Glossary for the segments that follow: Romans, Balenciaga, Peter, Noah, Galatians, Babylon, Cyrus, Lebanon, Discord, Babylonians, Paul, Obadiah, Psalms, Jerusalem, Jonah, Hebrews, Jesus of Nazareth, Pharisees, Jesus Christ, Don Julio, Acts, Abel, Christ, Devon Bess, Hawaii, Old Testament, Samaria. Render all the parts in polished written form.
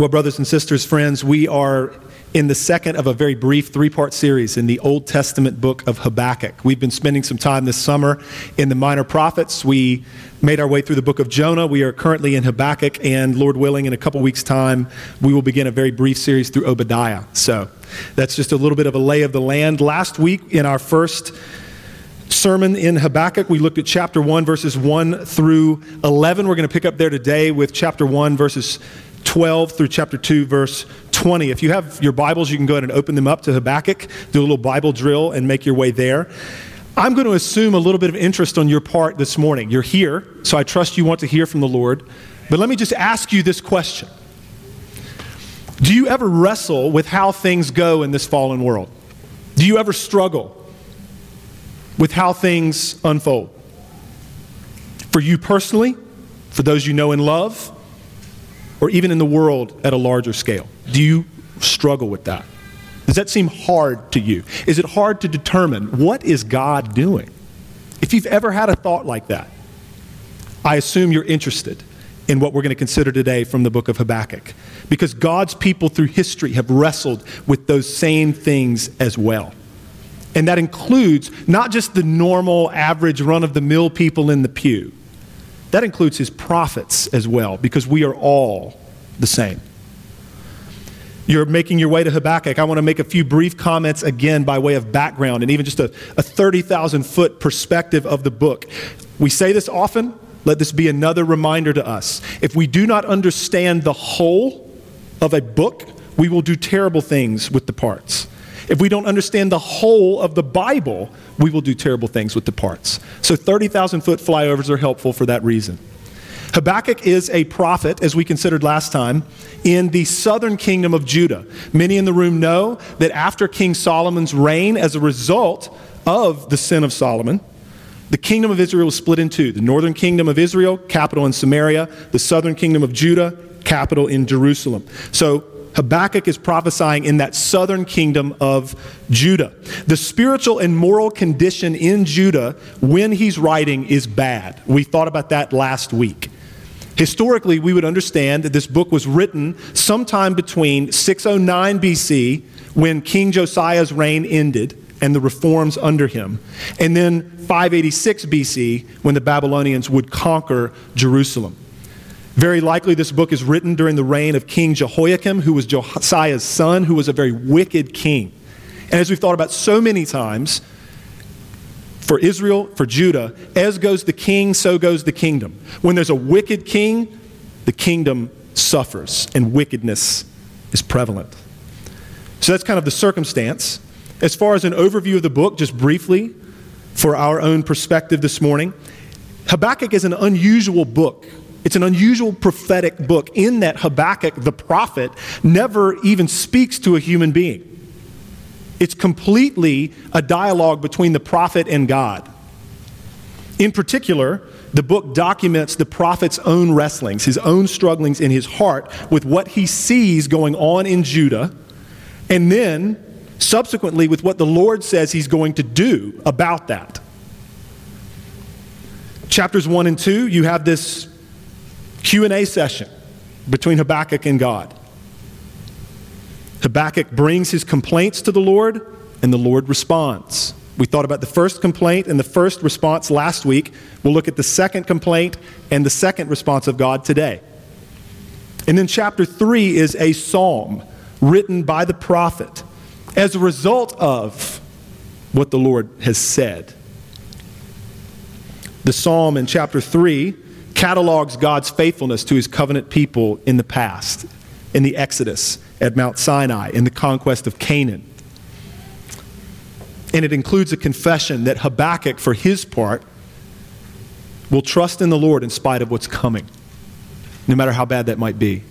Well, brothers and sisters, friends, we are in the second of a very brief three-part series in the Old Testament book of Habakkuk. We've been spending some time this summer in the Minor Prophets. We made our way through the book of Jonah. We are currently in Habakkuk, and Lord willing, in a couple weeks' time, we will begin a very brief series through Obadiah. So that's just a little bit of a lay of the land. Last week, in our first sermon in Habakkuk, we looked at chapter 1, verses 1 through 11. We're going to pick up there today with chapter 1, verses 12 through chapter 2, verse 20. If you have your Bibles, you can go ahead and open them up to Habakkuk, do a little Bible drill, and make your way there. I'm going to assume a little bit of interest on your part this morning. You're here, so I trust you want to hear from the Lord. But let me just ask you this question. Do you ever wrestle with how things go in this fallen world? Do you ever struggle with how things unfold? For you personally, for those you know and love, or even in the world at a larger scale? Do you struggle with that? Does that seem hard to you? Is it hard to determine what is God doing? If you've ever had a thought like that, I assume you're interested in what we're going to consider today from the book of Habakkuk, because God's people through history have wrestled with those same things as well. And that includes not just the normal, average, run-of-the-mill people in the pew. That includes his prophets as well, because we are all the same. You're making your way to Habakkuk. I want to make a few brief comments again by way of background and even just a 30,000-foot perspective of the book. We say this often. Let this be another reminder to us. If we do not understand the whole of a book, we will do terrible things with the parts. If we don't understand the whole of the Bible, we will do terrible things with the parts. So 30,000-foot flyovers are helpful for that reason. Habakkuk is a prophet, as we considered last time, in the southern kingdom of Judah. Many in the room know that after King Solomon's reign, as a result of the sin of Solomon, the kingdom of Israel was split in two. The northern kingdom of Israel, capital in Samaria. The southern kingdom of Judah, capital in Jerusalem. So Habakkuk is prophesying in that southern kingdom of Judah. The spiritual and moral condition in Judah when he's writing is bad. We thought about that last week. Historically, we would understand that this book was written sometime between 609 BC, when King Josiah's reign ended and the reforms under him, and then 586 BC, when the Babylonians would conquer Jerusalem. Very likely this book is written during the reign of King Jehoiakim, who was Josiah's son, who was a very wicked king. And as we've thought about so many times, for Israel, for Judah, as goes the king, so goes the kingdom. When there's a wicked king, the kingdom suffers, and wickedness is prevalent. So that's kind of the circumstance. As far as an overview of the book, just briefly, for our own perspective this morning, Habakkuk is an unusual book. It's an unusual prophetic book in that Habakkuk, the prophet, never even speaks to a human being. It's completely a dialogue between the prophet and God. In particular, the book documents the prophet's own wrestlings, his own strugglings in his heart with what he sees going on in Judah, and then subsequently with what the Lord says he's going to do about that. Chapters 1 and 2, you have this Q&A session between Habakkuk and God. Habakkuk brings his complaints to the Lord, and the Lord responds. We thought about the first complaint and the first response last week. We'll look at the second complaint and the second response of God today. And then chapter 3 is a psalm written by the prophet as a result of what the Lord has said. The psalm in chapter 3 catalogs God's faithfulness to his covenant people in the past, in the Exodus, at Mount Sinai, in the conquest of Canaan. And it includes a confession that Habakkuk, for his part, will trust in the Lord in spite of what's coming, no matter how bad that might be.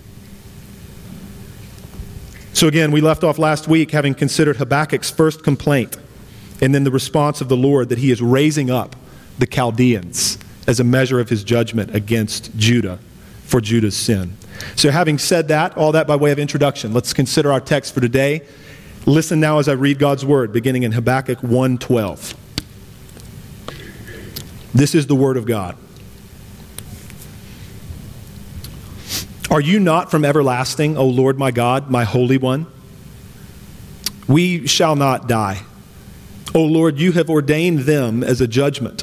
So again, we left off last week having considered Habakkuk's first complaint and then the response of the Lord that he is raising up the Chaldeans as a measure of his judgment against Judah for Judah's sin. So having said that, all that by way of introduction, let's consider our text for today. Listen now as I read God's word, beginning in Habakkuk 1:12. This is the word of God. Are you not from everlasting, O Lord my God, my Holy One? We shall not die. O Lord, you have ordained them as a judgment,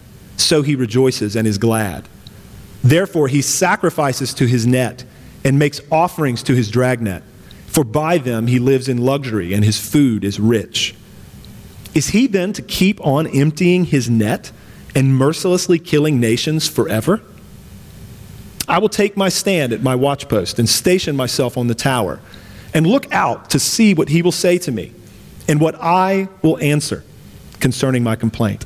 So he rejoices and is glad. Therefore he sacrifices to his net and makes offerings to his dragnet. For by them he lives in luxury, and his food is rich. Is he then to keep on emptying his net and mercilessly killing nations forever? I will take my stand at my watchpost and station myself on the tower, and look out to see what he will say to me, and what I will answer concerning my complaint.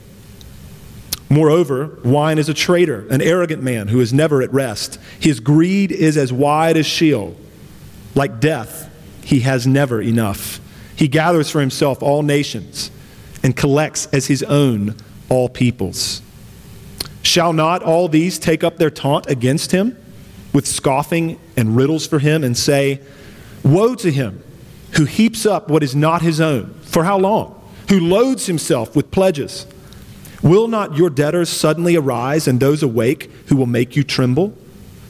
Moreover, wine is a traitor, an arrogant man who is never at rest. His greed is as wide as Sheol. Like death, he has never enough. He gathers for himself all nations and collects as his own all peoples. Shall not all these take up their taunt against him with scoffing and riddles for him and say, 'Woe to him who heaps up what is not his own, for how long? Who loads himself with pledges? Will not your debtors suddenly arise and those awake who will make you tremble?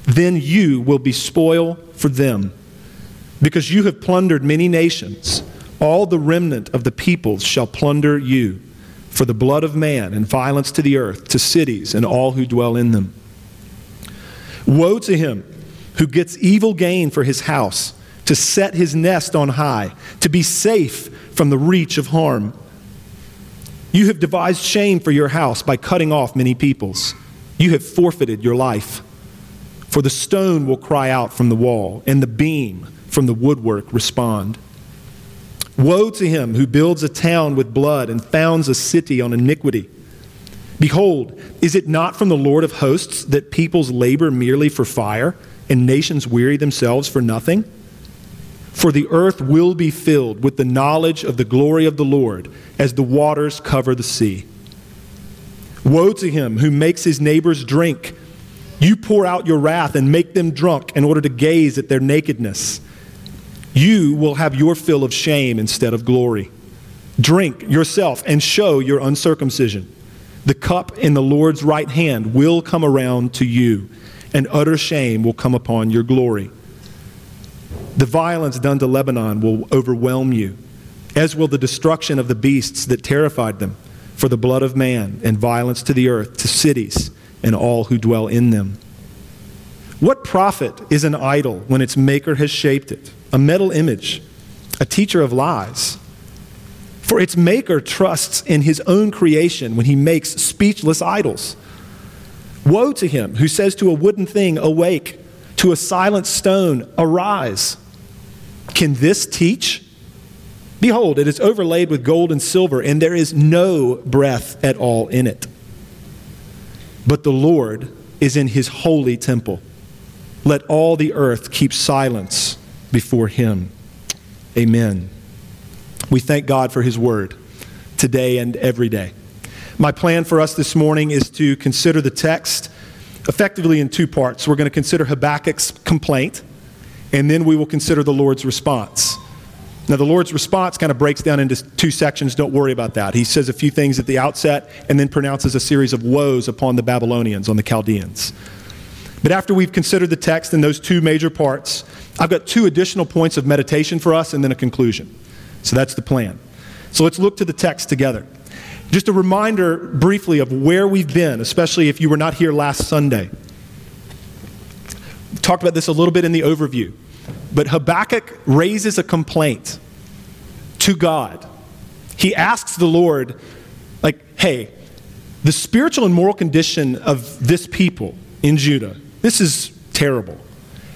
Then you will be spoil for them. Because you have plundered many nations, all the remnant of the peoples shall plunder you, for the blood of man and violence to the earth, to cities and all who dwell in them. Woe to him who gets evil gain for his house, to set his nest on high, to be safe from the reach of harm. You have devised shame for your house by cutting off many peoples. You have forfeited your life. For the stone will cry out from the wall, and the beam from the woodwork respond. Woe to him who builds a town with blood and founds a city on iniquity. Behold, is it not from the Lord of hosts that peoples labor merely for fire, and nations weary themselves for nothing? For the earth will be filled with the knowledge of the glory of the Lord, as the waters cover the sea. Woe to him who makes his neighbors drink. You pour out your wrath and make them drunk in order to gaze at their nakedness. You will have your fill of shame instead of glory. Drink yourself and show your uncircumcision. The cup in the Lord's right hand will come around to you, and utter shame will come upon your glory. The violence done to Lebanon will overwhelm you, as will the destruction of the beasts that terrified them, for the blood of man and violence to the earth, to cities and all who dwell in them. What profit is an idol when its maker has shaped it, a metal image, a teacher of lies? For its maker trusts in his own creation when he makes speechless idols. Woe to him who says to a wooden thing, awake, to a silent stone, arise. Can this teach? Behold, it is overlaid with gold and silver, and there is no breath at all in it. But the Lord is in his holy temple. Let all the earth keep silence before him. Amen. We thank God for his word today and every day. My plan for us this morning is to consider the text effectively in two parts. We're going to consider Habakkuk's complaint, and then we will consider the Lord's response. Now, the Lord's response kind of breaks down into two sections. Don't worry about that. He says a few things at the outset and then pronounces a series of woes upon the Babylonians, on the Chaldeans. But after we've considered the text in those two major parts, I've got two additional points of meditation for us and then a conclusion. So that's the plan. So let's look to the text together. Just a reminder briefly of where we've been, especially if you were not here last Sunday. talked about this a little bit in the overview, but Habakkuk raises a complaint to God. He asks the Lord, like, hey, the spiritual and moral condition of this people in Judah, this is terrible.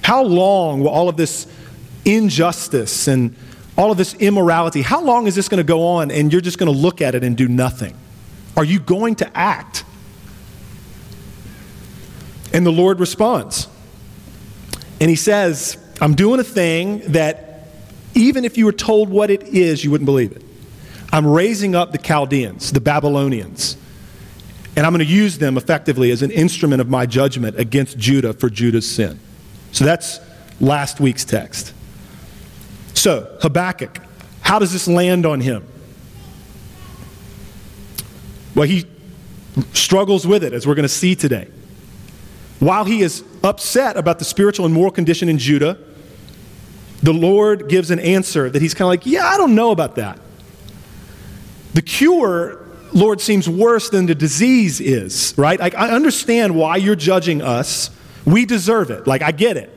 How long will all of this injustice and all of this immorality, how long is this going to go on and you're just going to look at it and do nothing? Are you going to act? And the Lord responds. And he says, I'm doing a thing that even if you were told what it is, you wouldn't believe it. I'm raising up the Chaldeans, the Babylonians, and I'm going to use them effectively as an instrument of my judgment against Judah for Judah's sin. So that's last week's text. So, Habakkuk, how does this land on him? Well, he struggles with it, as we're going to see today. While he is upset about the spiritual and moral condition in Judah, the Lord gives an answer that he's kind of like, yeah, I don't know about that. The cure, Lord, seems worse than the disease is, right? Like, I understand why you're judging us. We deserve it. Like, I get it.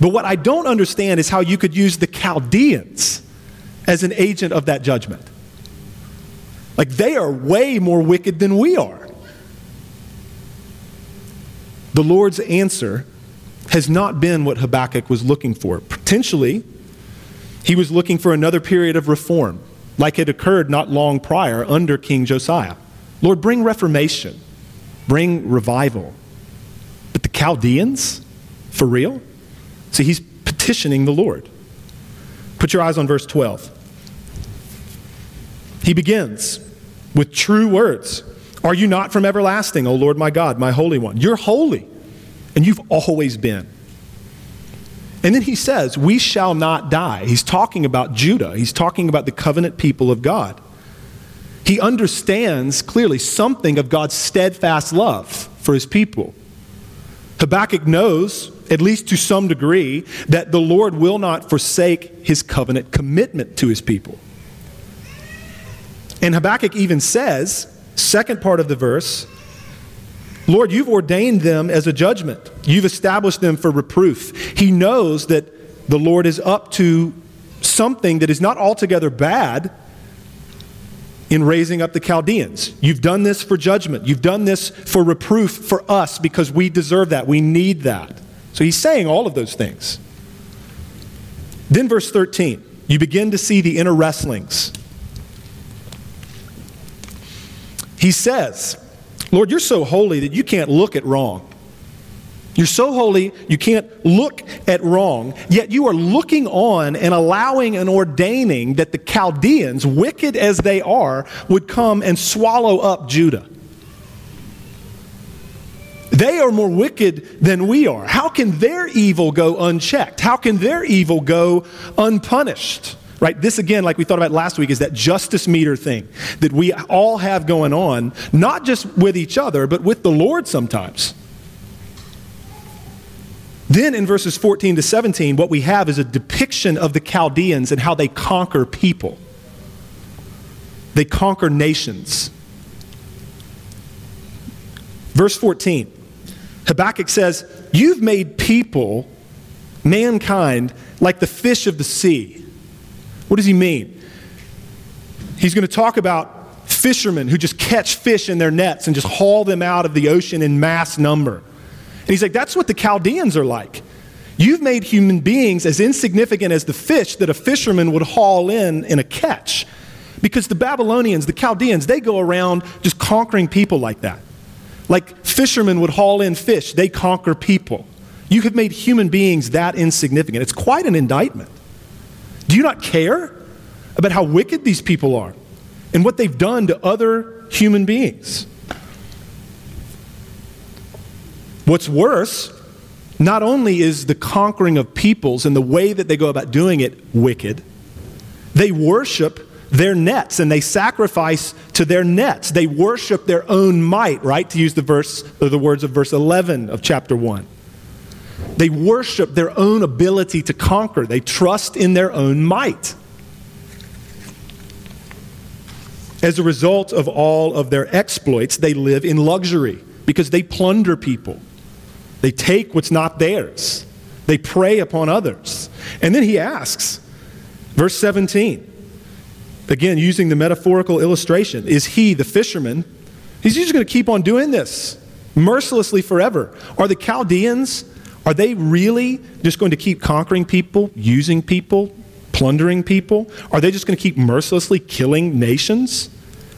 But what I don't understand is how you could use the Chaldeans as an agent of that judgment. Like, they are way more wicked than we are. The Lord's answer has not been what Habakkuk was looking for. Potentially, he was looking for another period of reform, like it occurred not long prior under King Josiah. Lord, bring reformation, bring revival. But the Chaldeans, for real? See, he's petitioning the Lord. Put your eyes on verse 12. He begins with true words. Are you not from everlasting, O Lord my God, my Holy One? You're holy, and you've always been. And then he says, we shall not die. He's talking about Judah. He's talking about the covenant people of God. He understands clearly something of God's steadfast love for his people. Habakkuk knows, at least to some degree, that the Lord will not forsake his covenant commitment to his people. And Habakkuk even says, second part of the verse, Lord, you've ordained them as a judgment. You've established them for reproof. He knows that the Lord is up to something that is not altogether bad in raising up the Chaldeans. You've done this for judgment. You've done this for reproof for us because we deserve that. We need that. So he's saying all of those things. Then verse 13, you begin to see the inner wrestlings. He says, Lord, you're so holy that you can't look at wrong. You're so holy you can't look at wrong, yet you are looking on and allowing and ordaining that the Chaldeans, wicked as they are, would come and swallow up Judah. They are more wicked than we are. How can their evil go unchecked? How can their evil go unpunished? Right? This again, like we thought about last week, is that justice meter thing that we all have going on, not just with each other, but with the Lord sometimes. Then in verses 14 to 17, what we have is a depiction of the Chaldeans and how they conquer people. They conquer nations. Verse 14, Habakkuk says, you've made people, mankind, like the fish of the sea. What does he mean? He's going to talk about fishermen who just catch fish in their nets and just haul them out of the ocean in mass number. And he's like, that's what the Chaldeans are like. You've made human beings as insignificant as the fish that a fisherman would haul in a catch. Because the Babylonians, the Chaldeans, they go around just conquering people like that. Like fishermen would haul in fish, they conquer people. You have made human beings that insignificant. It's quite an indictment. Do you not care about how wicked these people are and what they've done to other human beings? What's worse, not only is the conquering of peoples and the way that they go about doing it wicked, they worship their nets and they sacrifice to their nets. They worship their own might, right? To use the words of verse 11 of chapter 1. They worship their own ability to conquer. They trust in their own might. As a result of all of their exploits, they live in luxury because they plunder people. They take what's not theirs. They prey upon others. And then he asks, verse 17, again, using the metaphorical illustration, is he, the fisherman, he's just going to keep on doing this mercilessly forever. Are the Chaldeans, are they really just going to keep conquering people, using people, plundering people? Are they just going to keep mercilessly killing nations?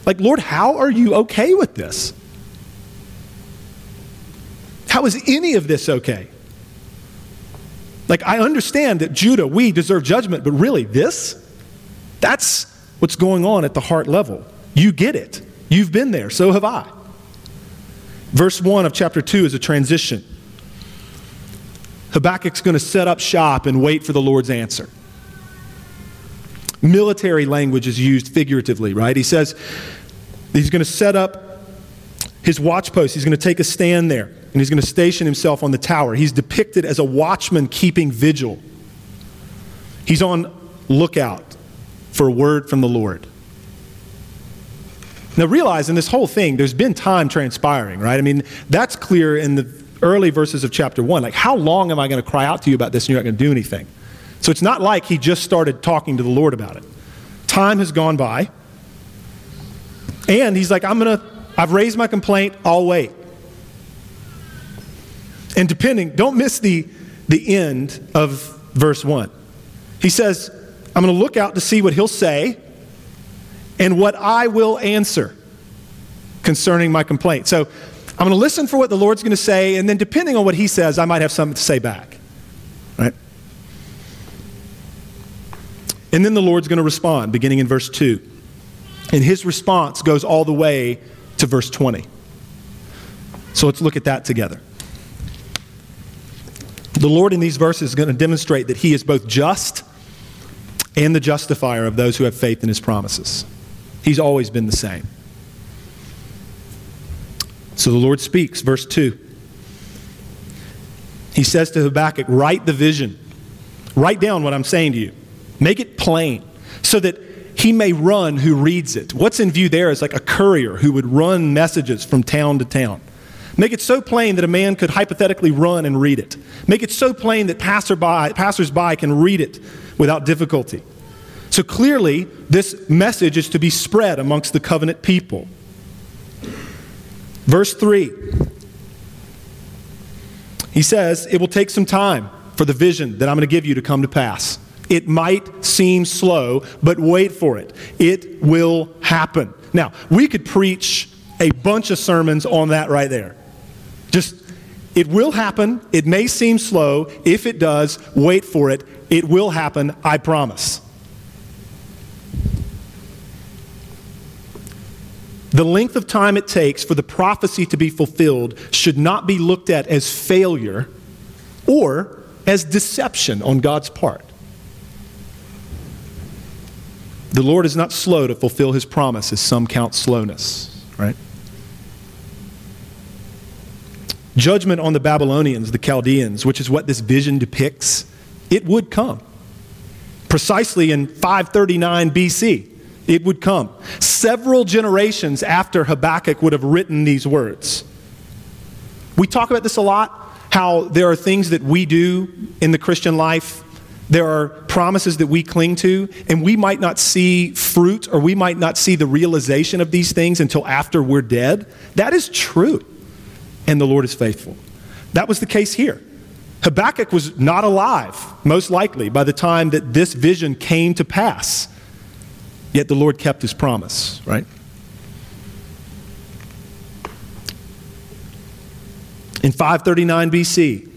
Like, Lord, how are you okay with this? How is any of this okay? Like, I understand that Judah, we deserve judgment, but really, this? That's what's going on at the heart level. You get it. You've been there. So have I. Verse 1 of chapter 2 is a transition. Habakkuk's going to set up shop and wait for the Lord's answer. Military language is used figuratively, right? He says he's going to set up his watchpost. He's going to take a stand there, and he's going to station himself on the tower. He's depicted as a watchman keeping vigil. He's on lookout for a word from the Lord. Now realize in this whole thing, there's been time transpiring, right? I mean, that's clear in the early verses of chapter 1. Like, how long am I going to cry out to you about this and you're not going to do anything? So it's not like he just started talking to the Lord about it. Time has gone by. And he's like, I've raised my complaint, I'll wait. And depending, don't miss the end of verse 1. He says, I'm going to look out to see what he'll say and what I will answer concerning my complaint. So I'm going to listen for what the Lord's going to say, and then depending on what he says, I might have something to say back. Right? And then the Lord's going to respond, beginning in verse 2. And his response goes all the way to verse 20. So let's look at that together. The Lord in these verses is going to demonstrate that he is both just and the justifier of those who have faith in his promises. He's always been the same. So the Lord speaks, verse 2. He says to Habakkuk, write the vision. Write down what I'm saying to you. Make it plain so that he may run who reads it. What's in view there is like a courier who would run messages from town to town. Make it so plain that a man could hypothetically run and read it. Make it so plain that passersby can read it without difficulty. So clearly, this message is to be spread amongst the covenant people. Verse 3, he says, it will take some time for the vision that I'm going to give you to come to pass. It might seem slow, but wait for it. It will happen. Now, we could preach a bunch of sermons on that right there. Just, it will happen. It may seem slow. If it does, wait for it. It will happen, I promise. The length of time it takes for the prophecy to be fulfilled should not be looked at as failure or as deception on God's part. The Lord is not slow to fulfill his promise, as some count slowness, right? Judgment on the Babylonians, the Chaldeans, which is what this vision depicts, it would come. Precisely in 539 BC, it would come. Several generations after Habakkuk would have written these words. We talk about this a lot, how there are things that we do in the Christian life. There are promises that we cling to, and we might not see fruit, or we might not see the realization of these things until after we're dead. That is true, and the Lord is faithful. That was the case here. Habakkuk was not alive, most likely, by the time that this vision came to pass. Yet the Lord kept his promise, right? In 539 BC,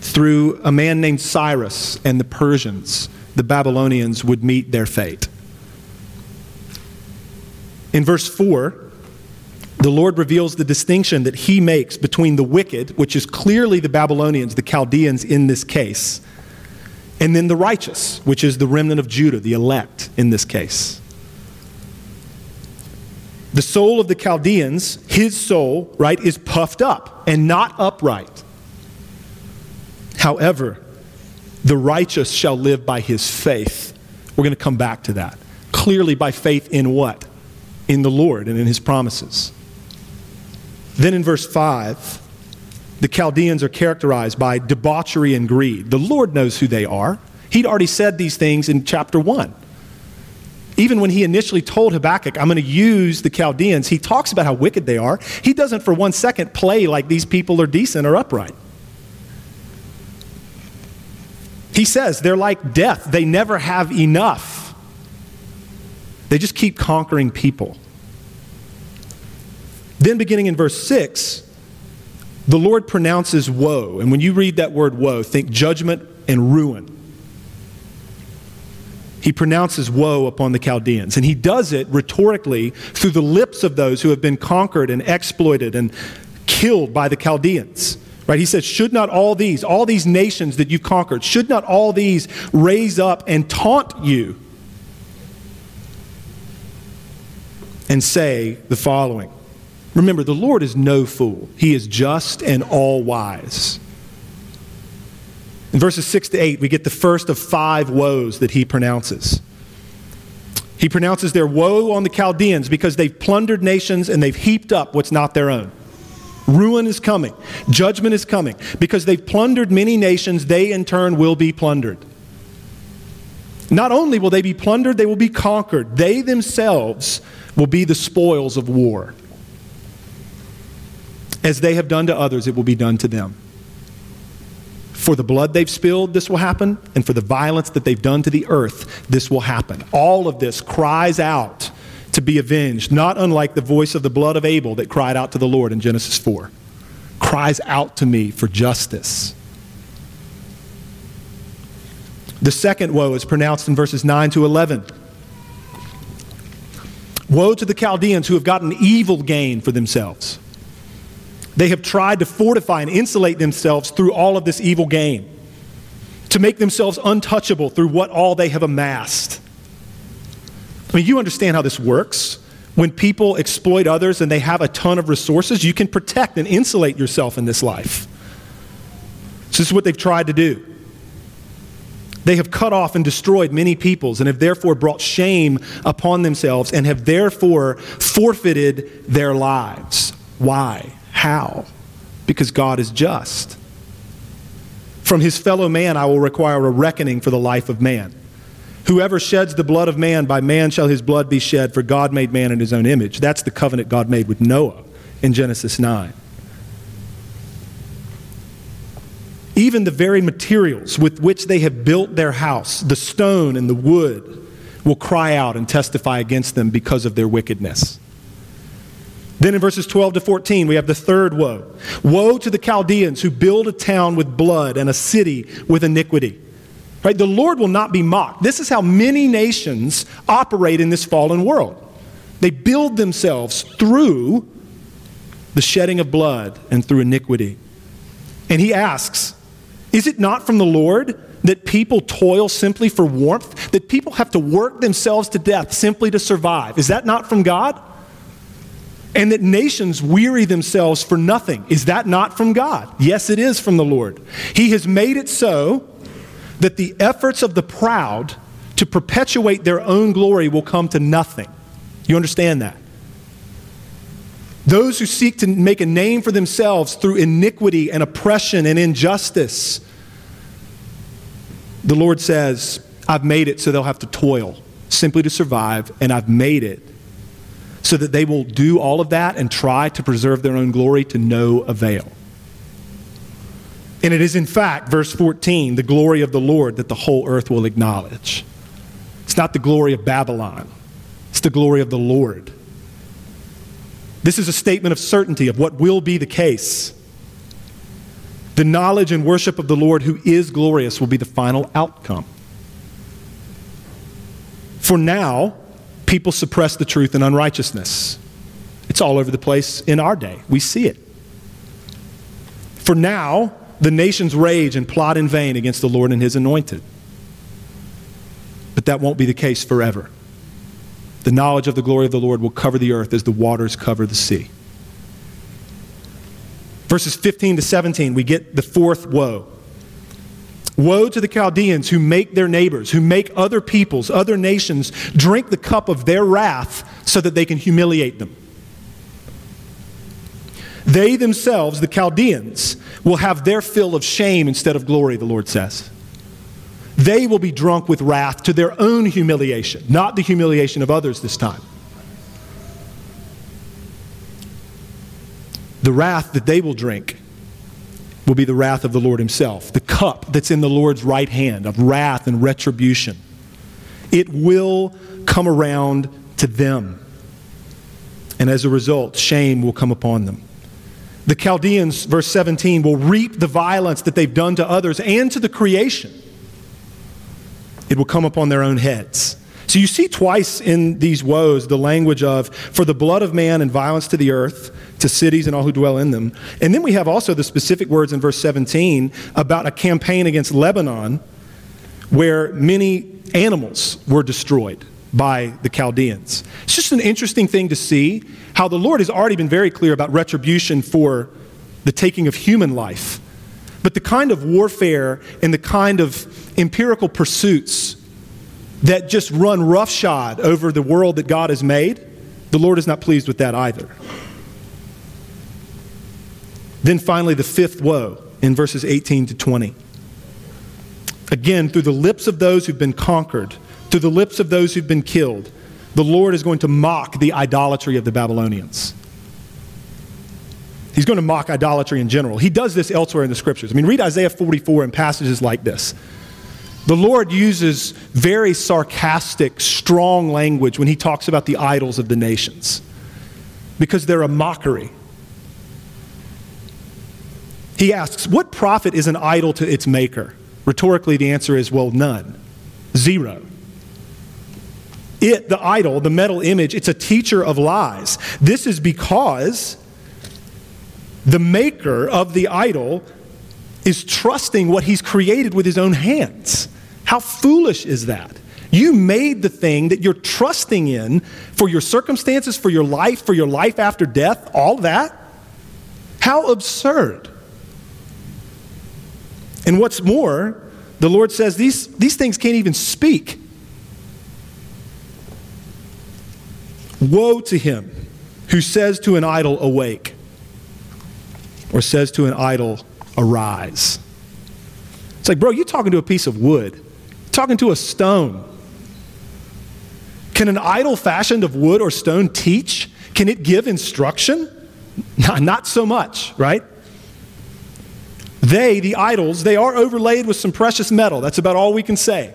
through a man named Cyrus and the Persians, the Babylonians would meet their fate. In verse 4, the Lord reveals the distinction that he makes between the wicked, which is clearly the Babylonians, the Chaldeans in this case, and then the righteous, which is the remnant of Judah, the elect in this case. The soul of the Chaldeans, his soul, right, is puffed up and not upright. However, the righteous shall live by his faith. We're going to come back to that. Clearly by faith in what? In the Lord and in his promises. Then in verse 5, the Chaldeans are characterized by debauchery and greed. The Lord knows who they are. He'd already said these things in chapter 1. Even when he initially told Habakkuk, I'm going to use the Chaldeans, he talks about how wicked they are. He doesn't for one second play like these people are decent or upright. He says they're like death. They never have enough. They just keep conquering people. Then beginning in verse 6, the Lord pronounces woe. And when you read that word woe, think judgment and ruin. He pronounces woe upon the Chaldeans. And he does it rhetorically through the lips of those who have been conquered and exploited and killed by the Chaldeans. Right? He says, should not all these nations that you've conquered, should not all these raise up and taunt you and say the following? Remember, the Lord is no fool. He is just and all wise. In verses 6 to 8, we get the first of 5 woes that he pronounces. He pronounces their woe on the Chaldeans because they've plundered nations and they've heaped up what's not their own. Ruin is coming. Judgment is coming. Because they've plundered many nations, they in turn will be plundered. Not only will they be plundered, they will be conquered. They themselves will be the spoils of war. As they have done to others, it will be done to them. For the blood they've spilled, this will happen, and for the violence that they've done to the earth, this will happen. All of this cries out to be avenged, not unlike the voice of the blood of Abel that cried out to the Lord in Genesis 4. Cries out to me for justice. The second woe is pronounced in verses 9 to 11. Woe to the Chaldeans who have gotten evil gain for themselves. They have tried to fortify and insulate themselves through all of this evil gain, to make themselves untouchable through what all they have amassed. I mean, you understand how this works. When people exploit others and they have a ton of resources, you can protect and insulate yourself in this life. So this is what they've tried to do. They have cut off and destroyed many peoples and have therefore brought shame upon themselves and have therefore forfeited their lives. Why? How? Because God is just. From his fellow man I will require a reckoning for the life of man. Whoever sheds the blood of man, by man shall his blood be shed, for God made man in his own image. That's the covenant God made with Noah in Genesis 9. Even the very materials with which they have built their house, the stone and the wood, will cry out and testify against them because of their wickedness. Then in verses 12 to 14, we have the third woe. Woe to the Chaldeans who build a town with blood and a city with iniquity. Right? The Lord will not be mocked. This is how many nations operate in this fallen world. They build themselves through the shedding of blood and through iniquity. And he asks, is it not from the Lord that people toil simply for warmth? That people have to work themselves to death simply to survive? Is that not from God? And that nations weary themselves for nothing. Is that not from God? Yes, it is from the Lord. He has made it so that the efforts of the proud to perpetuate their own glory will come to nothing. You understand that? Those who seek to make a name for themselves through iniquity and oppression and injustice, the Lord says, I've made it so they'll have to toil simply to survive, and I've made it so that they will do all of that and try to preserve their own glory to no avail. And it is in fact, verse 14, the glory of the Lord that the whole earth will acknowledge. It's not the glory of Babylon. It's the glory of the Lord. This is a statement of certainty of what will be the case. The knowledge and worship of the Lord who is glorious will be the final outcome. For now, people suppress the truth in unrighteousness. It's all over the place in our day. We see it. For now, the nations rage and plot in vain against the Lord and his anointed. But that won't be the case forever. The knowledge of the glory of the Lord will cover the earth as the waters cover the sea. Verses 15 to 17, we get the fourth woe. Woe to the Chaldeans who make their neighbors, who make other peoples, other nations, drink the cup of their wrath so that they can humiliate them. They themselves, the Chaldeans, will have their fill of shame instead of glory, the Lord says. They will be drunk with wrath to their own humiliation, not the humiliation of others this time. The wrath that they will drink will be the wrath of the Lord himself. The cup that's in the Lord's right hand of wrath and retribution. It will come around to them. And as a result, shame will come upon them. The Chaldeans, verse 17, will reap the violence that they've done to others and to the creation. It will come upon their own heads. So you see twice in these woes the language of, for the blood of man and violence to the earth, to cities and all who dwell in them. And then we have also the specific words in verse 17 about a campaign against Lebanon where many animals were destroyed by the Chaldeans. It's just an interesting thing to see how the Lord has already been very clear about retribution for the taking of human life. But the kind of warfare and the kind of empirical pursuits that just run roughshod over the world that God has made, the Lord is not pleased with that either. Then finally, the fifth woe in verses 18 to 20. Again, through the lips of those who've been conquered, through the lips of those who've been killed, the Lord is going to mock the idolatry of the Babylonians. He's going to mock idolatry in general. He does this elsewhere in the scriptures. I mean, read Isaiah 44 in passages like this. The Lord uses very sarcastic, strong language when he talks about the idols of the nations because they're a mockery. He asks, what profit is an idol to its maker? Rhetorically, the answer is, well, none. Zero. It, the idol, the metal image, it's a teacher of lies. This is because the maker of the idol is trusting what he's created with his own hands. How foolish is that? You made the thing that you're trusting in for your circumstances, for your life after death, all that. How absurd. And what's more, the Lord says these things can't even speak. Woe to him who says to an idol, awake, or says to an idol, arise. It's like, bro, you're talking to a piece of wood. You're talking to a stone. Can an idol fashioned of wood or stone teach? Can it give instruction? Not so much, right? They, the idols, they are overlaid with some precious metal. That's about all we can say.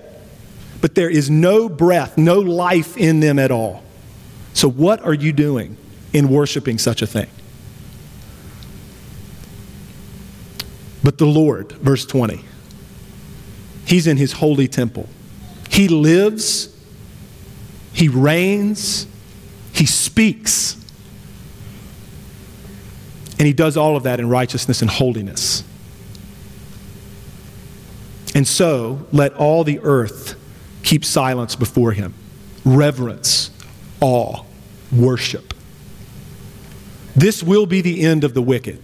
But there is no breath, no life in them at all. So what are you doing in worshiping such a thing? But the Lord, verse 20, he's in his holy temple. He lives, he reigns, he speaks. And he does all of that in righteousness and holiness. And so, let all the earth keep silence before him. Reverence, awe, worship. This will be the end of the wicked.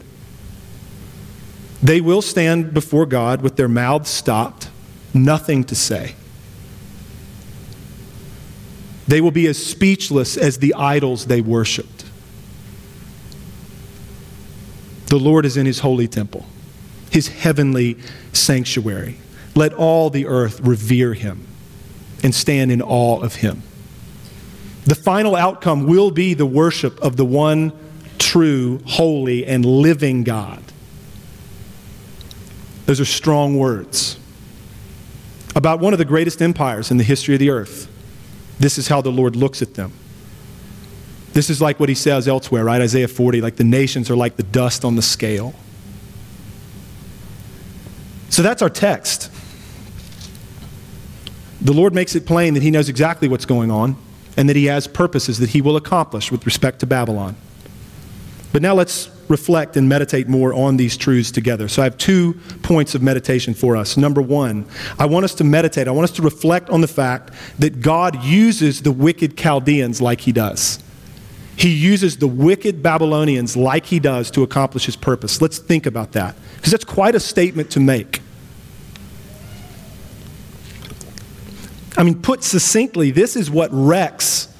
They will stand before God with their mouths stopped, nothing to say. They will be as speechless as the idols they worshiped. The Lord is in his holy temple, his heavenly sanctuary. Let all the earth revere him and stand in awe of him. The final outcome will be the worship of the one true, holy, and living God. Those are strong words about one of the greatest empires in the history of the earth. This is how the Lord looks at them. This is like what he says elsewhere, right? Isaiah 40, like the nations are like the dust on the scale. So that's our text. The Lord makes it plain that he knows exactly what's going on and that he has purposes that he will accomplish with respect to Babylon. But now let's reflect and meditate more on these truths together. So I have 2 points of meditation for us. Number one, I want us to meditate. I want us to reflect on the fact that God uses the wicked Chaldeans like he does. He uses the wicked Babylonians like he does to accomplish his purpose. Let's think about that, because that's quite a statement to make. I mean, put succinctly, this is what wrecks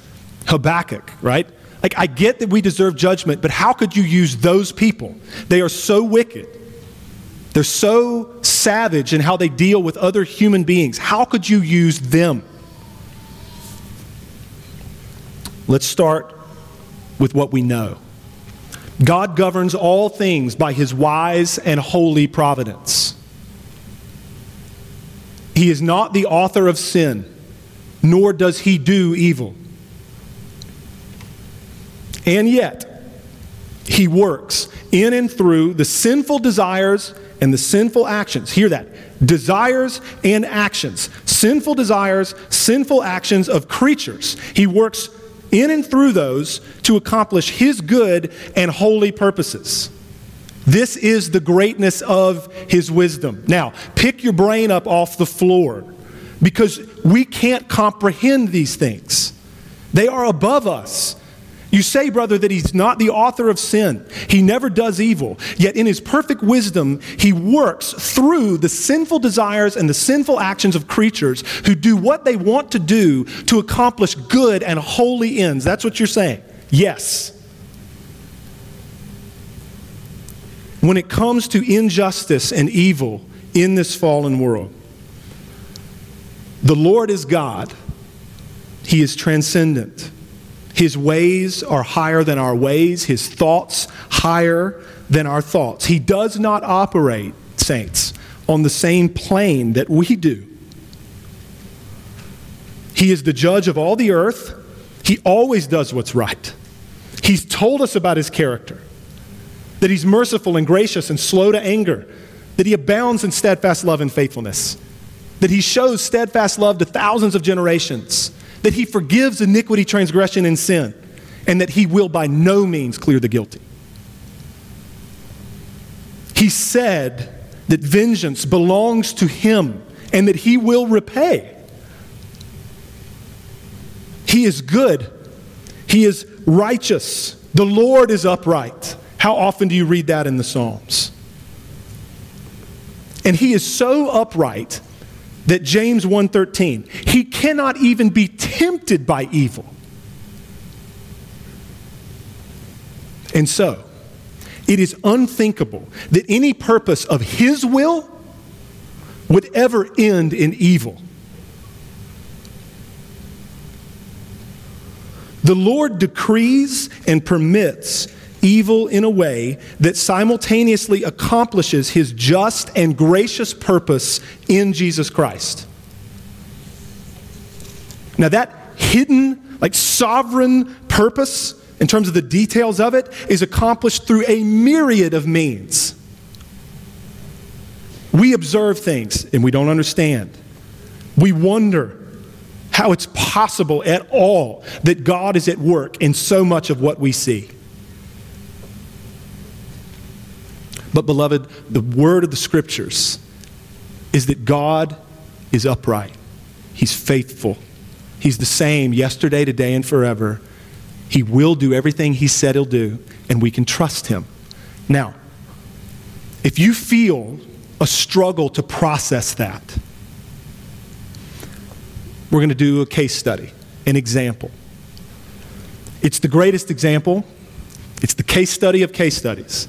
Habakkuk, right? Like, I get that we deserve judgment, but how could you use those people? They are so wicked. They're so savage in how they deal with other human beings. How could you use them? Let's start with what we know. God governs all things by his wise and holy providence. He is not the author of sin, nor does he do evil. And yet, he works in and through the sinful desires and the sinful actions. Hear that. Desires and actions. Sinful desires, sinful actions of creatures. He works in and through those to accomplish his good and holy purposes. This is the greatness of his wisdom. Now, pick your brain up off the floor, because we can't comprehend these things. They are above us. You say, brother, that he's not the author of sin. He never does evil. Yet in his perfect wisdom, he works through the sinful desires and the sinful actions of creatures who do what they want to do to accomplish good and holy ends. That's what you're saying. Yes. When it comes to injustice and evil in this fallen world, the Lord is God. He is transcendent. His ways are higher than our ways. His thoughts higher than our thoughts. He does not operate, saints, on the same plane that we do. He is the judge of all the earth. He always does what's right. He's told us about his character, that he's merciful and gracious and slow to anger, that he abounds in steadfast love and faithfulness, that he shows steadfast love to thousands of generations, that he forgives iniquity, transgression, and sin, and that he will by no means clear the guilty. He said that vengeance belongs to him and that he will repay. He is good. He is righteous. The Lord is upright. How often do you read that in the Psalms? And he is so upright that James 1:13, he cannot even be tempted by evil. And so, it is unthinkable that any purpose of his will would ever end in evil. The Lord decrees and permits evil in a way that simultaneously accomplishes his just and gracious purpose in Jesus Christ. Now that hidden, like sovereign purpose, in terms of the details of it, is accomplished through a myriad of means. We observe things and we don't understand. We wonder how it's possible at all that God is at work in so much of what we see. But beloved, the word of the scriptures is that God is upright. He's faithful. He's the same yesterday, today, and forever. He will do everything he said he'll do, and we can trust him. Now, if you feel a struggle to process that, we're going to do a case study, an example. It's the greatest example. It's the case study of case studies,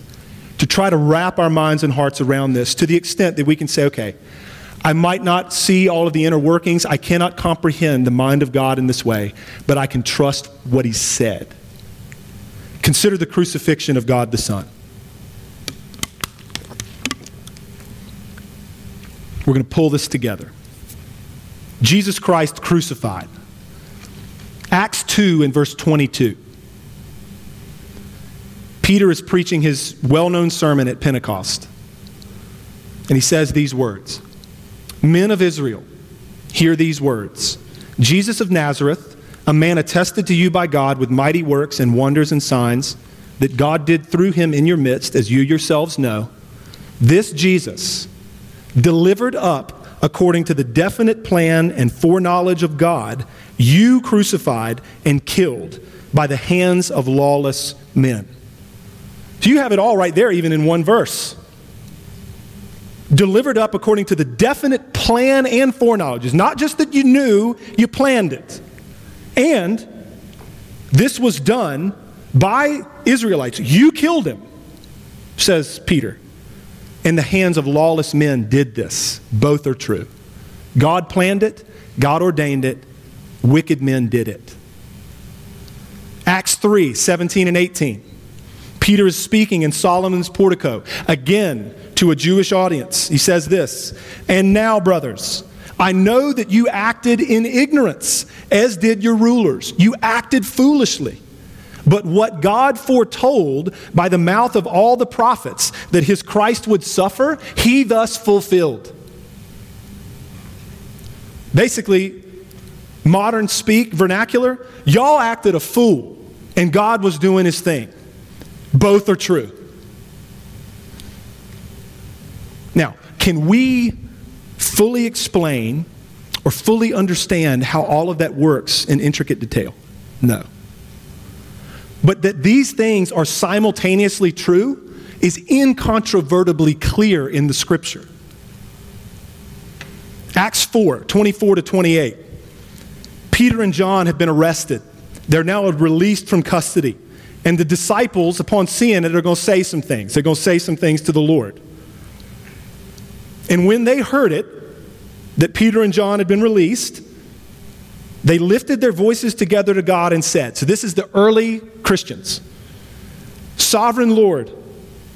to try to wrap our minds and hearts around this to the extent that we can say, okay, I might not see all of the inner workings. I cannot comprehend the mind of God in this way, but I can trust what he said. Consider the crucifixion of God the Son. We're going to pull this together. Jesus Christ crucified. Acts 2 and verse 22. Peter is preaching his well-known sermon at Pentecost. And he says these words, "Men of Israel, hear these words. Jesus of Nazareth, a man attested to you by God with mighty works and wonders and signs that God did through him in your midst, as you yourselves know. This Jesus, delivered up according to the definite plan and foreknowledge of God, you crucified and killed by the hands of lawless men." So you have it all right there, even in one verse. Delivered up according to the definite plan and foreknowledge. It's not just that you knew, you planned it. And This was done by Israelites. You killed him, says Peter. And the hands of lawless men did this. Both are true. God planned it. God ordained it. Wicked men did it. Acts 3, 17 and 18. Peter is speaking in Solomon's portico, again to a Jewish audience. He says this, "And now, brothers, I know that you acted in ignorance, as did your rulers. You acted foolishly. But what God foretold by the mouth of all the prophets that his Christ would suffer, he thus fulfilled." Basically, modern speak, vernacular, y'all acted a fool and God was doing his thing. Both are true. Now, can we fully explain or fully understand how all of that works in intricate detail? No. But that these things are simultaneously true is incontrovertibly clear in the Scripture. Acts 4, 24 to 28. Peter and John have been arrested. They're now released from custody. And the disciples, upon seeing it, are going to say some things. They're going to say some things to the Lord. And when they heard it, that Peter and John had been released, they lifted their voices together to God and said, so this is the early Christians, "Sovereign Lord,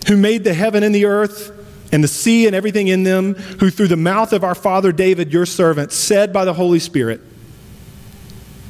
who made the heaven and the earth and the sea and everything in them, who through the mouth of our father David, your servant, said by the Holy Spirit,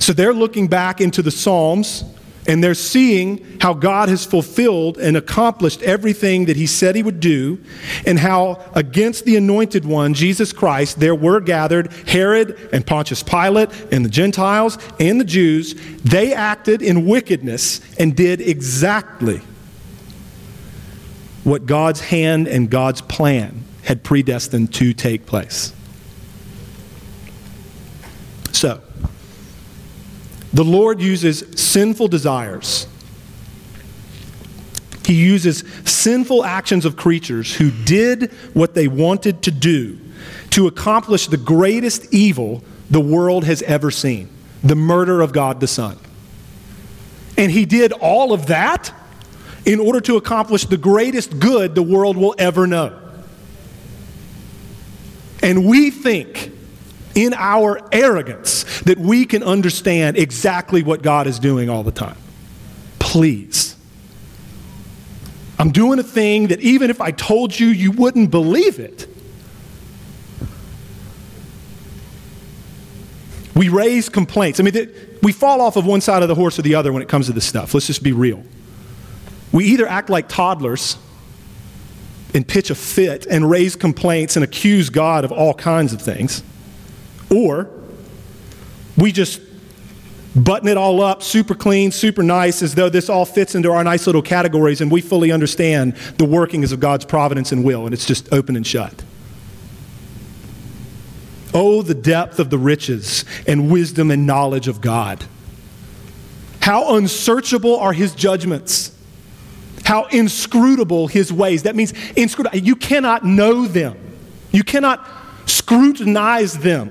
So they're looking back into the Psalms and they're seeing how God has fulfilled and accomplished everything that he said he would do, and how against the anointed one, Jesus Christ, there were gathered Herod and Pontius Pilate and the Gentiles and the Jews. They acted in wickedness and did exactly what God's hand and God's plan had predestined to take place. So, the Lord uses sinful desires. He uses sinful actions of creatures who did what they wanted to do to accomplish the greatest evil the world has ever seen, the murder of God the Son. And he did all of that in order to accomplish the greatest good the world will ever know. And we think, in our arrogance, that we can understand exactly what God is doing all the time. Please. I'm doing a thing that even if I told you, you wouldn't believe it. We raise complaints. I mean, we fall off of one side of the horse or the other when it comes to this stuff. Let's just be real. We either act like toddlers and pitch a fit and raise complaints and accuse God of all kinds of things, or we just button it all up super clean, super nice, as though this all fits into our nice little categories and we fully understand the workings of God's providence and will, and it's just open and shut. Oh, the depth of the riches and wisdom and knowledge of God. How unsearchable are his judgments. How inscrutable his ways. That means inscrutable. You cannot know them. You cannot scrutinize them.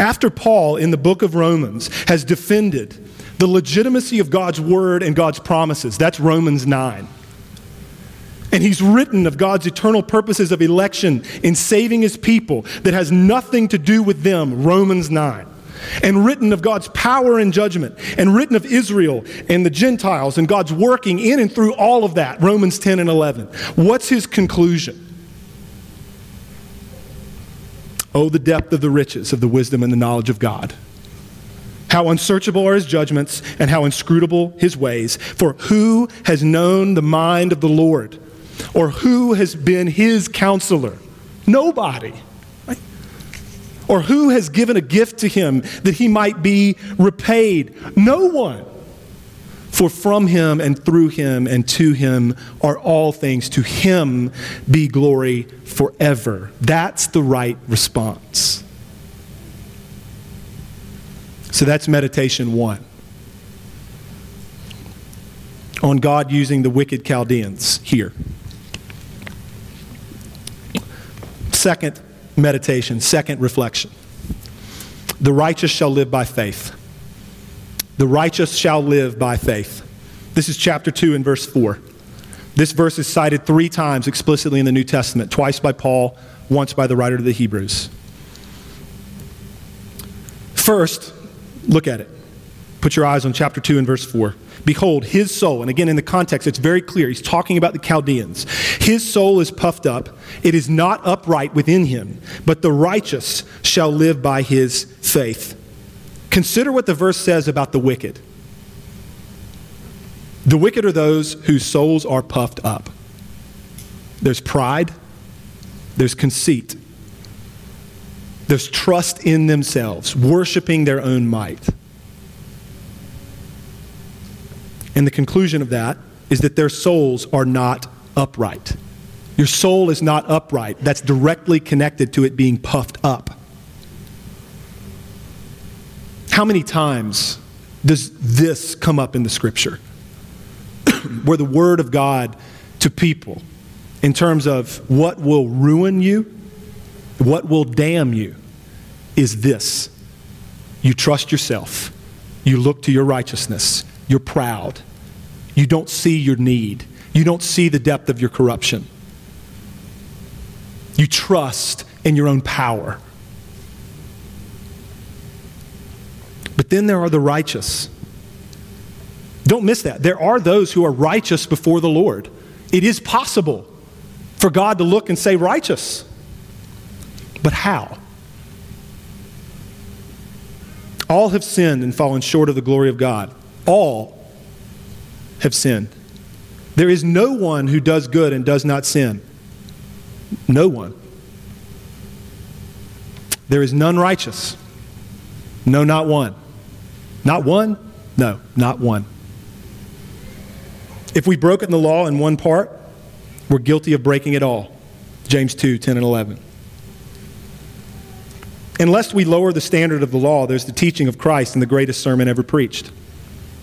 After Paul, in the book of Romans, has defended the legitimacy of God's word and God's promises, that's Romans 9. And he's written of God's eternal purposes of election in saving his people that has nothing to do with them, Romans 9. And written of God's power and judgment, and written of Israel and the Gentiles and God's working in and through all of that, Romans 10 and 11. What's his conclusion? Oh, the depth of the riches of the wisdom and the knowledge of God. How unsearchable are his judgments and how inscrutable his ways. For who has known the mind of the Lord? Or who has been his counselor? Nobody. Right? Or who has given a gift to him that he might be repaid? No one. For from him and through him and to him are all things. To him be glory forever. That's the right response. So that's meditation one. On God using the wicked Chaldeans here. Second meditation, second reflection. The righteous shall live by faith. The righteous shall live by faith. This is chapter 2 and verse 4. This verse is cited 3 times explicitly in the New Testament, twice by Paul, once by the writer to the Hebrews. First, look at it. Put your eyes on chapter 2 and verse 4. Behold, his soul, and again in the context it's very clear, he's talking about the Chaldeans. His soul is puffed up, it is not upright within him, but the righteous shall live by his faith. Consider what the verse says about the wicked. The wicked are those whose souls are puffed up. There's pride, there's conceit, there's trust in themselves, worshiping their own might. And the conclusion of that is that their souls are not upright. Your soul is not upright. That's directly connected to it being puffed up. How many times does this come up in the Scripture? Where the Word of God to people, in terms of what will ruin you, what will damn you, is this. You trust yourself. You look to your righteousness. You're proud. You don't see your need. You don't see the depth of your corruption. You trust in your own power. But then there are the righteous. Don't miss that. There are those who are righteous before the Lord. It is possible for God to look and say righteous. But how? All have sinned and fallen short of the glory of God. All have sinned. There is no one who does good and does not sin. No one. There is none righteous. No, not one. Not one? No, not one. If we've broken the law in one part, we're guilty of breaking it all. James 2, 10 and 11. Unless we lower the standard of the law, there's the teaching of Christ in the greatest sermon ever preached.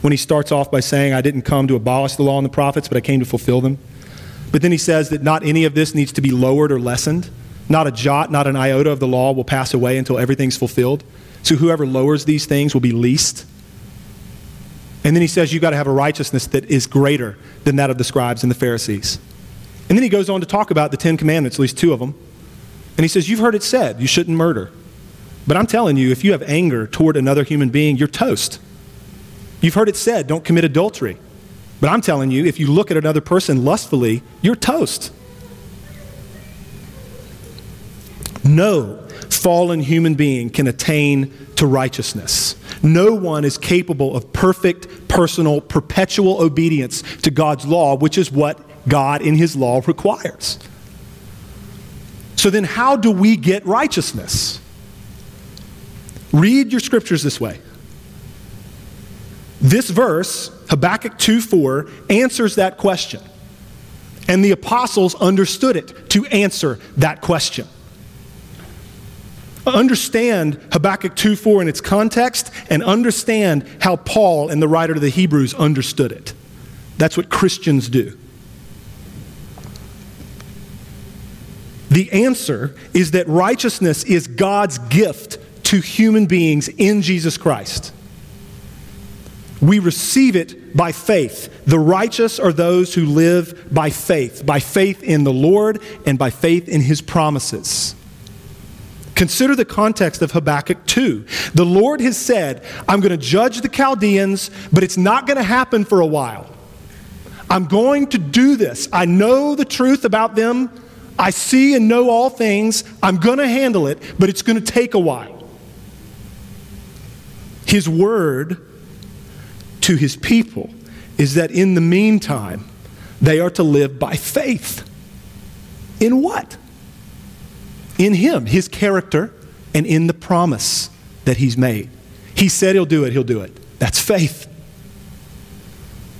When he starts off by saying, I didn't come to abolish the law and the prophets, but I came to fulfill them. But then he says that not any of this needs to be lowered or lessened. Not a jot, not an iota of the law will pass away until everything's fulfilled. So whoever lowers these things will be least. And then he says you've got to have a righteousness that is greater than that of the scribes and the Pharisees. And then he goes on to talk about the 10 commandments, at least 2 of them. And he says, you've heard it said, you shouldn't murder. But I'm telling you, if you have anger toward another human being, you're toast. You've heard it said, don't commit adultery. But I'm telling you, if you look at another person lustfully, you're toast. No fallen human being can attain to righteousness. No one is capable of perfect, personal, perpetual obedience to God's law, which is what God in his law requires. So then how do we get righteousness? Read your scriptures this way. This verse, Habakkuk 2:4, answers that question. And the apostles understood it to answer that question. Understand Habakkuk 2:4 in its context and understand how Paul and the writer to the Hebrews understood it. That's what Christians do. The answer is that righteousness is God's gift to human beings in Jesus Christ. We receive it by faith. The righteous are those who live by faith in the Lord and by faith in his promises. Consider the context of Habakkuk 2. The Lord has said, I'm going to judge the Chaldeans, but it's not going to happen for a while. I'm going to do this. I know the truth about them. I see and know all things. I'm going to handle it, but it's going to take a while. His word to his people is that in the meantime, they are to live by faith. In what? In him, his character, and in the promise that he's made. He said he'll do it, he'll do it. That's faith.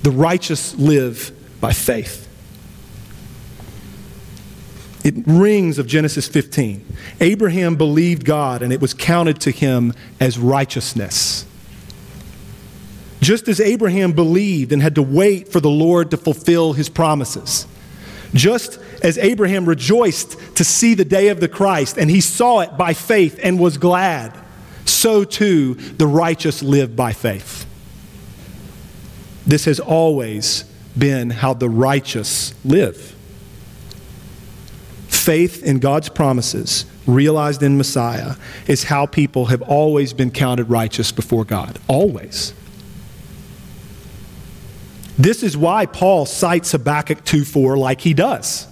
The righteous live by faith. It rings of Genesis 15. Abraham believed God and it was counted to him as righteousness. Just as Abraham believed and had to wait for the Lord to fulfill his promises. Just as Abraham rejoiced to see the day of the Christ and he saw it by faith and was glad, so too the righteous live by faith. This has always been how the righteous live. Faith in God's promises, realized in Messiah, is how people have always been counted righteous before God. Always. This is why Paul cites Habakkuk 2:4 like he does.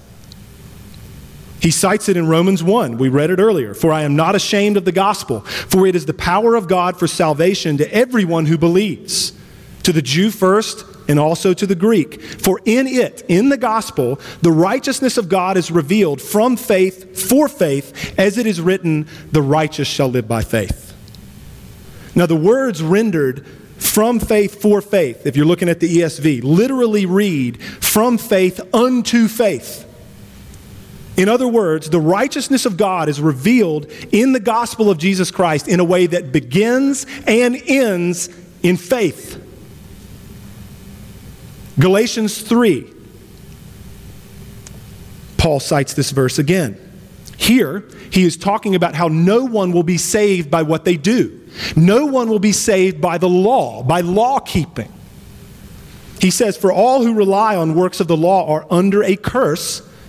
He cites it in Romans 1. We read it earlier. For I am not ashamed of the gospel, for it is the power of God for salvation to everyone who believes, to the Jew first, and also to the Greek. For in it, in the gospel, the righteousness of God is revealed from faith for faith, as it is written, the righteous shall live by faith. Now the words rendered from faith for faith, if you're looking at the ESV, literally read from faith unto faith. In other words, the righteousness of God is revealed in the gospel of Jesus Christ in a way that begins and ends in faith. Galatians 3, Paul cites this verse again. Here, he is talking about how no one will be saved by what they do. No one will be saved by the law, by law keeping. He says, for all who rely on works of the law are under a curse,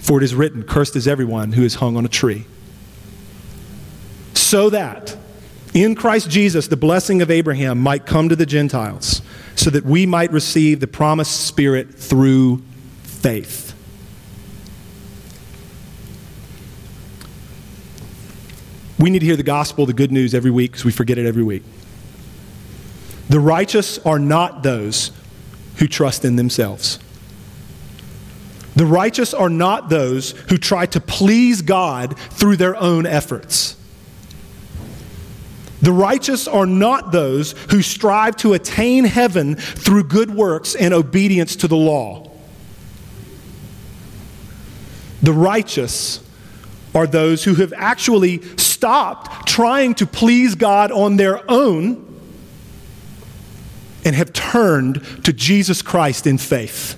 For it is written, cursed is everyone who is hung on a tree. So that in Christ Jesus the blessing of Abraham might come to the Gentiles, so that we might receive the promised Spirit through faith. We need to hear the gospel, the good news every week because we forget it every week. The righteous are not those who trust in themselves. The righteous are not those who try to please God through their own efforts. The righteous are not those who strive to attain heaven through good works and obedience to the law. The righteous are those who have actually stopped trying to please God on their own and have turned to Jesus Christ in faith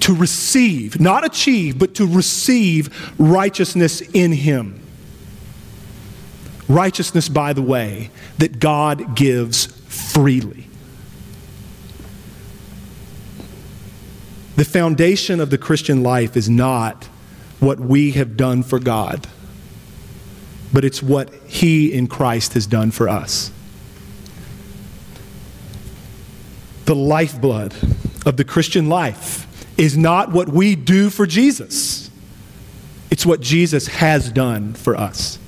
to receive, not achieve, but to receive righteousness in Him. Righteousness, by the way, that God gives freely. The foundation of the Christian life is not what we have done for God, but it's what He in Christ has done for us. The lifeblood of the Christian life is not what we do for Jesus. It's what Jesus has done for us.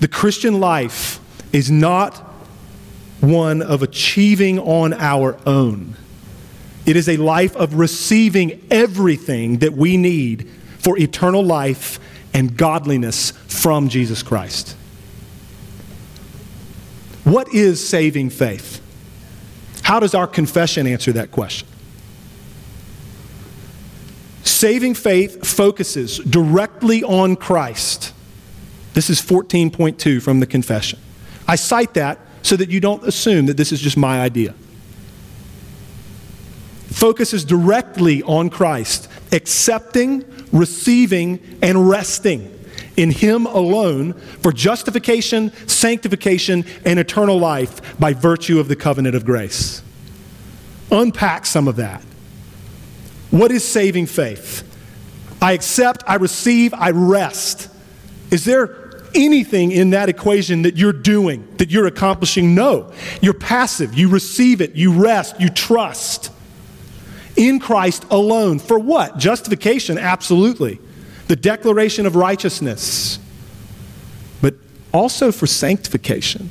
The Christian life is not one of achieving on our own. It is a life of receiving everything that we need for eternal life and godliness from Jesus Christ. What is saving faith? How does our confession answer that question? Saving faith focuses directly on Christ. This is 14.2 from the confession. I cite that so that you don't assume that this is just my idea. Focuses directly on Christ, accepting, receiving, and resting in Him alone for justification, sanctification, and eternal life by virtue of the covenant of grace. Unpack some of that. What is saving faith? I accept, I receive, I rest. Is there anything in that equation that you're doing, that you're accomplishing. No, you're passive. You receive it. You rest. You trust in Christ alone. For what? Justification, absolutely. The declaration of righteousness. But also for sanctification.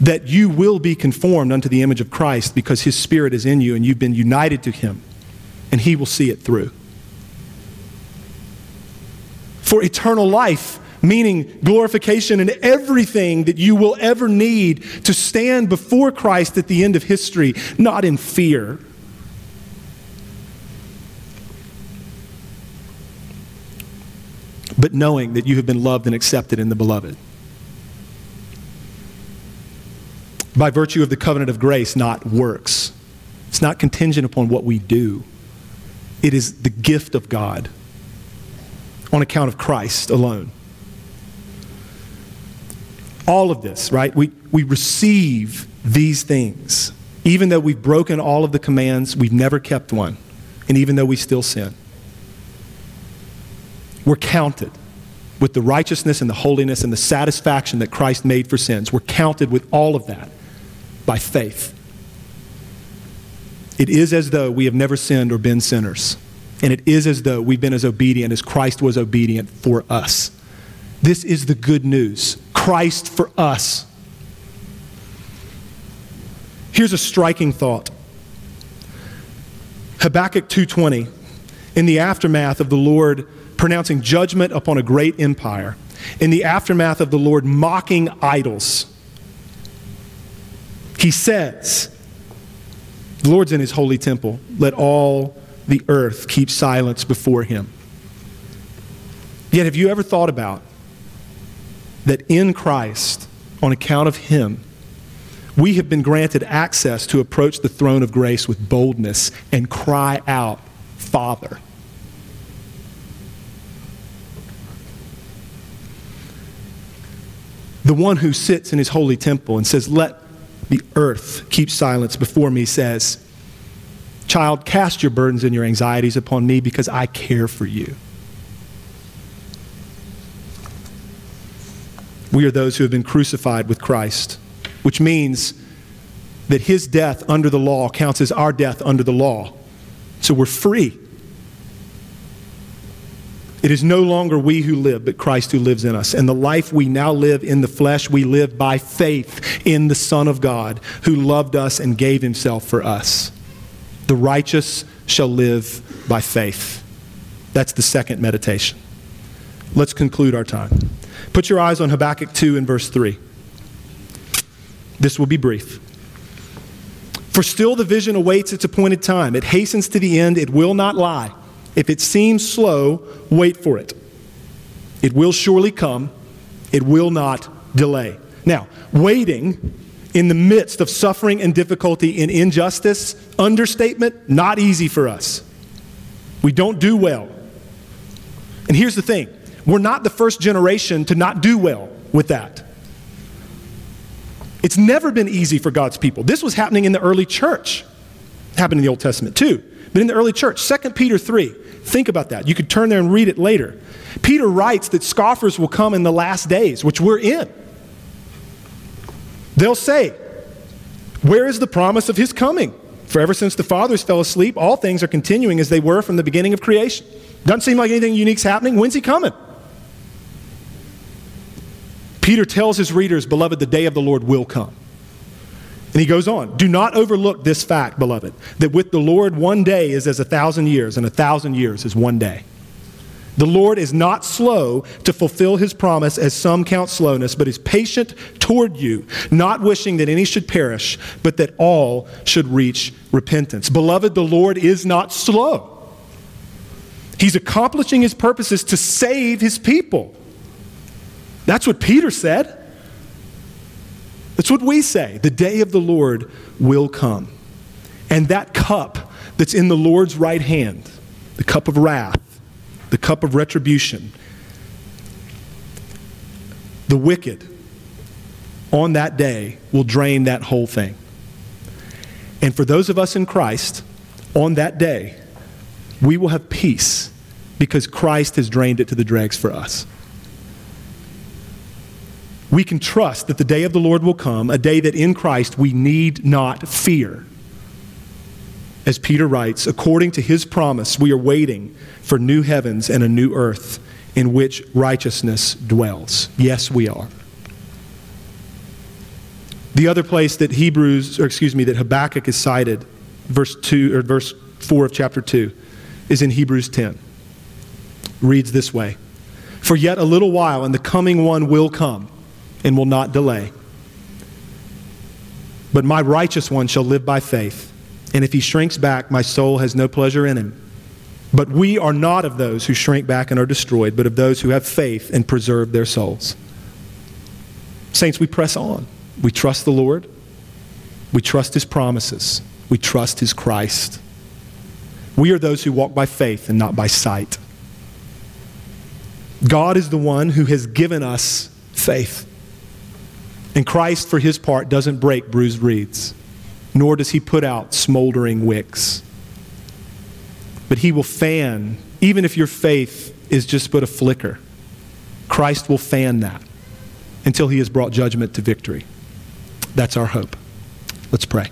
That you will be conformed unto the image of Christ because His Spirit is in you and you've been united to Him. And He will see it through. For eternal life, meaning glorification and everything that you will ever need to stand before Christ at the end of history, not in fear. But knowing that you have been loved and accepted in the Beloved. By virtue of the covenant of grace, not works. It's not contingent upon what we do. It is the gift of God. On account of Christ alone. All of this, right? We receive these things. Even though we've broken all of the commands, we've never kept one. And even though we still sin. We're counted with the righteousness and the holiness and the satisfaction that Christ made for sins. We're counted with all of that by faith. It is as though we have never sinned or been sinners. And it is as though we've been as obedient as Christ was obedient for us. This is the good news. Christ for us. Here's a striking thought. Habakkuk 2:20, in the aftermath of the Lord pronouncing judgment upon a great empire, in the aftermath of the Lord mocking idols, he says, the Lord's in His holy temple, let all the earth keeps silence before Him. Yet have you ever thought about that in Christ, on account of Him, we have been granted access to approach the throne of grace with boldness and cry out, Father. The one who sits in His holy temple and says, let the earth keep silence before me, says, child, cast your burdens and your anxieties upon me because I care for you. We are those who have been crucified with Christ, which means that His death under the law counts as our death under the law. So we're free. It is no longer we who live, but Christ who lives in us. And the life we now live in the flesh, we live by faith in the Son of God who loved us and gave Himself for us. The righteous shall live by faith. That's the second meditation. Let's conclude our time. Put your eyes on Habakkuk 2 and verse 3. This will be brief. For still the vision awaits its appointed time. It hastens to the end. It will not lie. If it seems slow, wait for it. It will surely come. It will not delay. Now, waiting in the midst of suffering and difficulty and injustice, understatement, not easy for us. We don't do well. And here's the thing. We're not the first generation to not do well with that. It's never been easy for God's people. This was happening in the early church. It happened in the Old Testament too. But in the early church, 2 Peter 3. Think about that. You could turn there and read it later. Peter writes that scoffers will come in the last days, which we're in. They'll say, where is the promise of His coming? For ever since the fathers fell asleep, all things are continuing as they were from the beginning of creation. Doesn't seem like anything unique's happening. When's He coming? Peter tells his readers, beloved, the day of the Lord will come. And he goes on, do not overlook this fact, beloved, that with the Lord 1 day is as 1,000 years, and 1,000 years is 1 day. The Lord is not slow to fulfill His promise as some count slowness, but is patient toward you, not wishing that any should perish, but that all should reach repentance. Beloved, the Lord is not slow. He's accomplishing His purposes to save His people. That's what Peter said. That's what we say. The day of the Lord will come. And that cup that's in the Lord's right hand, the cup of wrath, the cup of retribution, the wicked on that day will drain that whole thing. And for those of us in Christ, on that day, we will have peace because Christ has drained it to the dregs for us. We can trust that the day of the Lord will come, a day that in Christ we need not fear. As Peter writes, according to his promise, we are waiting for new heavens and a new earth in which righteousness dwells. Yes, we are. The other place that that Habakkuk is cited, verse 4 of chapter 2, is in Hebrews 10. Reads this way: for yet a little while, and the coming one will come, and will not delay. But my righteous one shall live by faith, and if he shrinks back, my soul has no pleasure in him. But we are not of those who shrink back and are destroyed, but of those who have faith and preserve their souls. Saints, we press on. We trust the Lord. We trust his promises. We trust his Christ. We are those who walk by faith and not by sight. God is the one who has given us faith. And Christ, for his part, doesn't break bruised reeds, nor does he put out smoldering wicks. But he will fan, even if your faith is just but a flicker, Christ will fan that until he has brought judgment to victory. That's our hope. Let's pray.